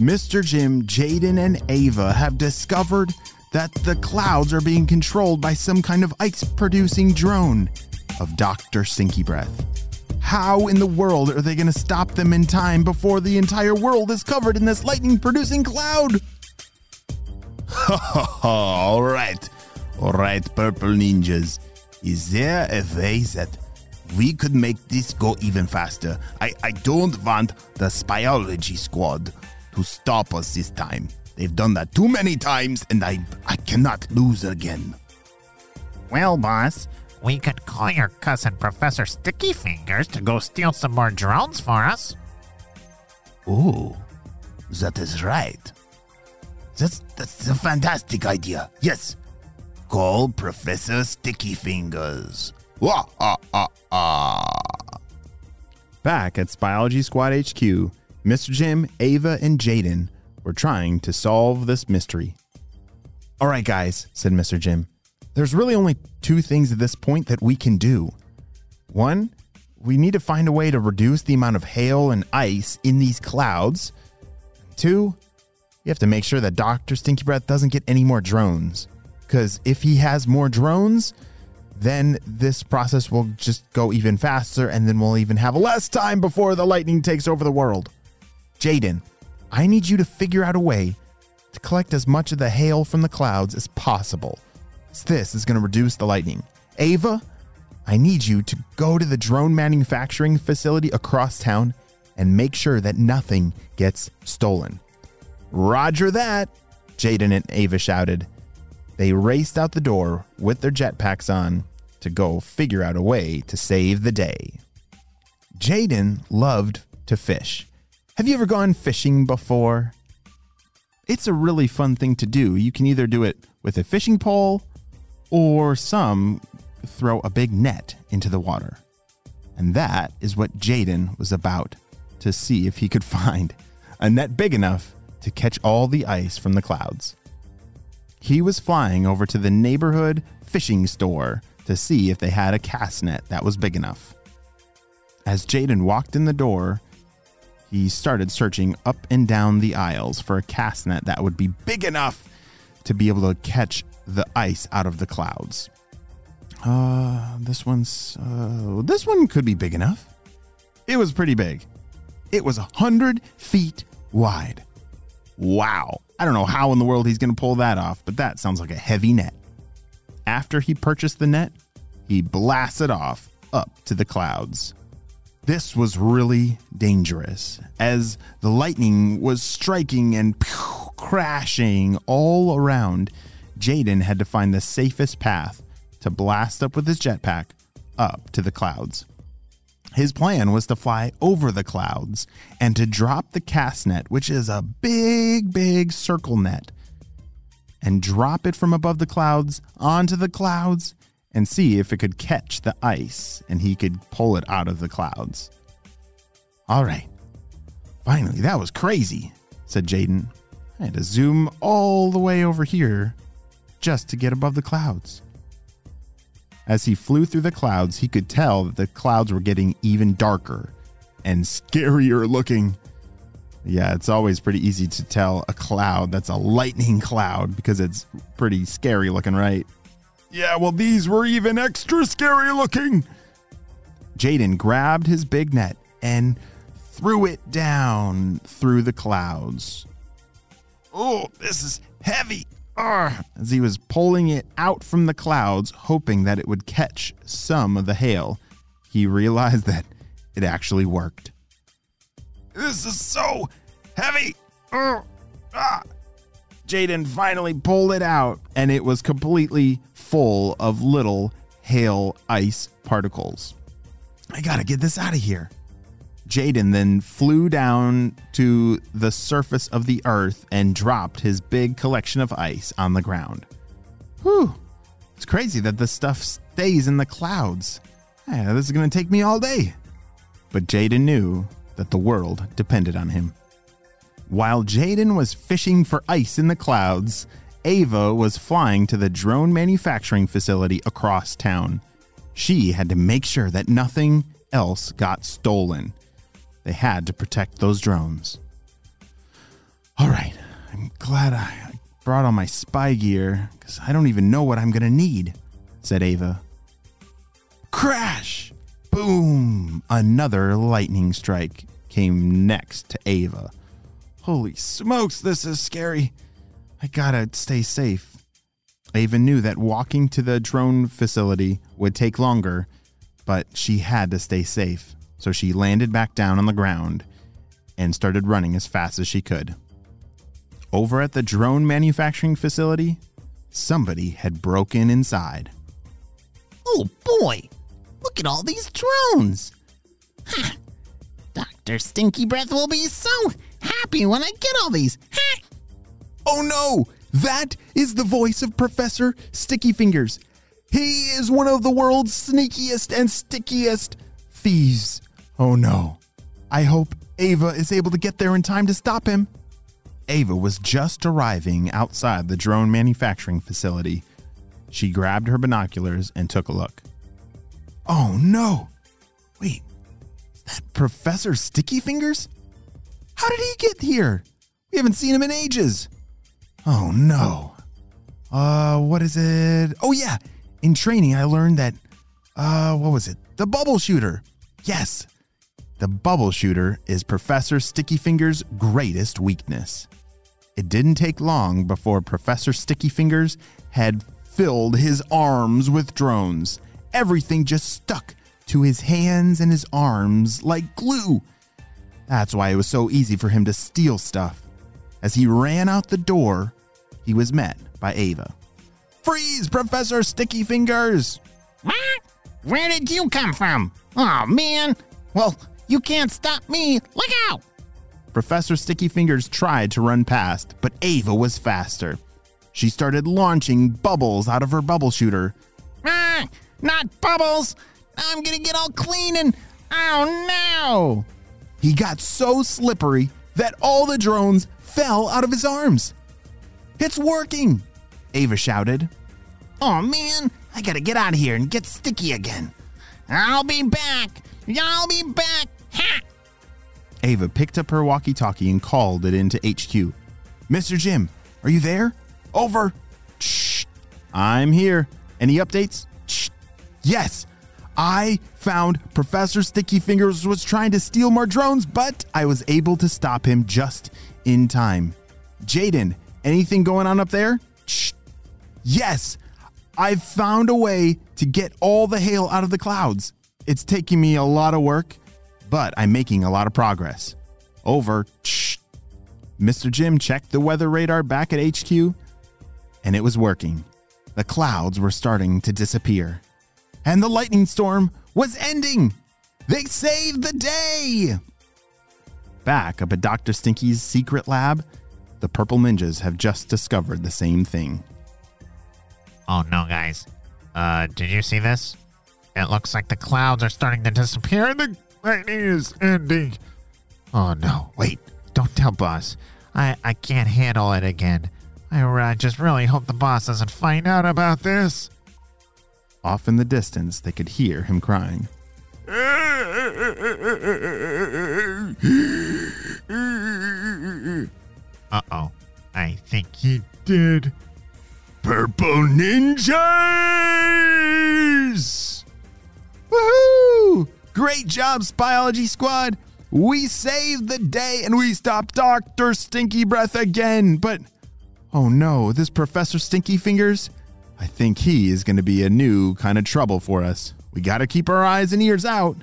Mr. Jim, Jaden, and Ava have discovered that the clouds are being controlled by some kind of ice-producing drone of Dr. Stinky Breath. How in the world are they going to stop them in time before the entire world is covered in this lightning-producing cloud? All right, Purple Ninjas. Is there a way that we could make this go even faster? I don't want the Spyology Squad to stop us this time. They've done that too many times, and I cannot lose again. Well, boss, we could call your cousin Professor Sticky Fingers to go steal some more drones for us. Oh, that is right. That's a fantastic idea. Yes, call Professor Sticky Fingers. Wah, ah, ah, ah. Back at Spyology Squad HQ, Mr. Jim, Ava, and Jaden were trying to solve this mystery. All right, guys, said Mr. Jim. There's really only two things at this point that we can do. One, we need to find a way to reduce the amount of hail and ice in these clouds. Two, you have to make sure that Dr. Stinky Breath doesn't get any more drones, because if he has more drones, then this process will just go even faster, and then we'll even have less time before the lightning takes over the world. Jaden, I need you to figure out a way to collect as much of the hail from the clouds as possible. This is going to reduce the lightning. Ava, I need you to go to the drone manufacturing facility across town and make sure that nothing gets stolen. Roger that, Jaden and Ava shouted. They raced out the door with their jetpacks on to go figure out a way to save the day. Jaden loved to fish. Have you ever gone fishing before? It's a really fun thing to do. You can either do it with a fishing pole or some throw a big net into the water. And that is what Jaden was about, to see if he could find a net big enough to catch all the ice from the clouds. He was flying over to the neighborhood fishing store to see if they had a cast net that was big enough. As Jaden walked in the door, he started searching up and down the aisles for a cast net that would be big enough to be able to catch the ice out of the clouds. This one could be big enough. It was pretty big. It was 100 feet wide. Wow. I don't know how in the world he's going to pull that off, but that sounds like a heavy net. After he purchased the net, he blasted off up to the clouds. This was really dangerous, as the lightning was striking and crashing all around. Jaden had to find the safest path to blast up with his jetpack up to the clouds. His plan was to fly over the clouds and to drop the cast net, which is a big, big circle net, and drop it from above the clouds onto the clouds and see if it could catch the ice and he could pull it out of the clouds. All right. Finally, that was crazy, said Jaden. I had to zoom all the way over here just to get above the clouds. As he flew through the clouds, he could tell that the clouds were getting even darker and scarier looking. Yeah, it's always pretty easy to tell a cloud that's a lightning cloud because it's pretty scary looking, right? Yeah, well, these were even extra scary looking. Jaden grabbed his big net and threw it down through the clouds. Oh, this is heavy. As he was pulling it out from the clouds, hoping that it would catch some of the hail, he realized that it actually worked. This is so heavy! Jaden finally pulled it out, and it was completely full of little hail ice particles. I gotta get this out of here. Jaden then flew down to the surface of the earth and dropped his big collection of ice on the ground. Whew. It's crazy that this stuff stays in the clouds. Yeah, this is going to take me all day. But Jaden knew that the world depended on him. While Jaden was fishing for ice in the clouds, Ava was flying to the drone manufacturing facility across town. She had to make sure that nothing else got stolen. They had to protect those drones. All right, I'm glad I brought all my spy gear, because I don't even know what I'm going to need, said Ava. Crash! Boom! Another lightning strike came next to Ava. Holy smokes, this is scary. I gotta stay safe. Ava knew that walking to the drone facility would take longer, but she had to stay safe. So she landed back down on the ground and started running as fast as she could. Over at the drone manufacturing facility, somebody had broken inside. Oh boy, look at all these drones. Ha! Dr. Stinky Breath will be so happy when I get all these. Ha! Oh no, that is the voice of Professor Sticky Fingers. He is one of the world's sneakiest and stickiest thieves. Oh no, I hope Ava is able to get there in time to stop him. Ava was just arriving outside the drone manufacturing facility. She grabbed her binoculars and took a look. Oh no, wait, is that Professor Sticky Fingers? How did he get here? We haven't seen him in ages. Oh no. What is it? Oh yeah, in training I learned that, what was it? The bubble shooter. Yes, the bubble shooter is Professor Sticky Fingers' greatest weakness. It didn't take long before Professor Sticky Fingers had filled his arms with drones. Everything just stuck to his hands and his arms like glue. That's why it was so easy for him to steal stuff. As he ran out the door, he was met by Ava. Freeze, Professor Sticky Fingers! What? Where did you come from? Aw, man. Well, you can't stop me. Look out! Professor Sticky Fingers tried to run past, but Ava was faster. She started launching bubbles out of her bubble shooter. Ah, not bubbles! I'm gonna get all clean and... Oh, no! He got so slippery that all the drones fell out of his arms. It's working, Ava shouted. Oh man, I gotta get out of here and get sticky again. I'll be back, ha! Ava picked up her walkie-talkie and called it into HQ. Mr. Jim, are you there? Over. Shh, I'm here. Any updates? Shh. Yes, I found Professor Sticky Fingers was trying to steal more drones, but I was able to stop him just in time. Jaden, anything going on up there? Shh. Yes, I've found a way to get all the hail out of the clouds. It's taking me a lot of work, but I'm making a lot of progress. Over. Shh. Mr. Jim checked the weather radar back at HQ, and it was working. The clouds were starting to disappear, and the lightning storm was ending. They saved the day. Back up at Dr. Stinky's secret lab, the Purple Ninjas have just discovered the same thing. Oh no, guys. Did you see this? It looks like the clouds are starting to disappear and the lightning is ending. Oh no, wait. Don't tell boss. I can't handle it again. I just really hope the boss doesn't find out about this. Off in the distance, they could hear him crying. Uh-oh, I think he did. Purple Ninjas! Woohoo! Great job, Spyology Squad! We saved the day and we stopped Dr. Stinky Breath again, but oh no, this Professor Stinky Fingers, I think he is going to be a new kind of trouble for us. We gotta keep our eyes and ears out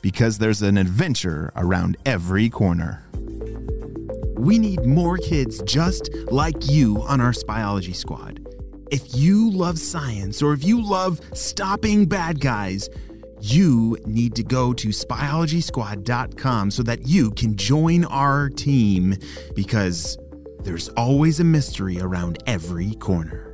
because there's an adventure around every corner. We need more kids just like you on our Spyology Squad. If you love science or if you love stopping bad guys, you need to go to SpyologySquad.com so that you can join our team, because there's always a mystery around every corner.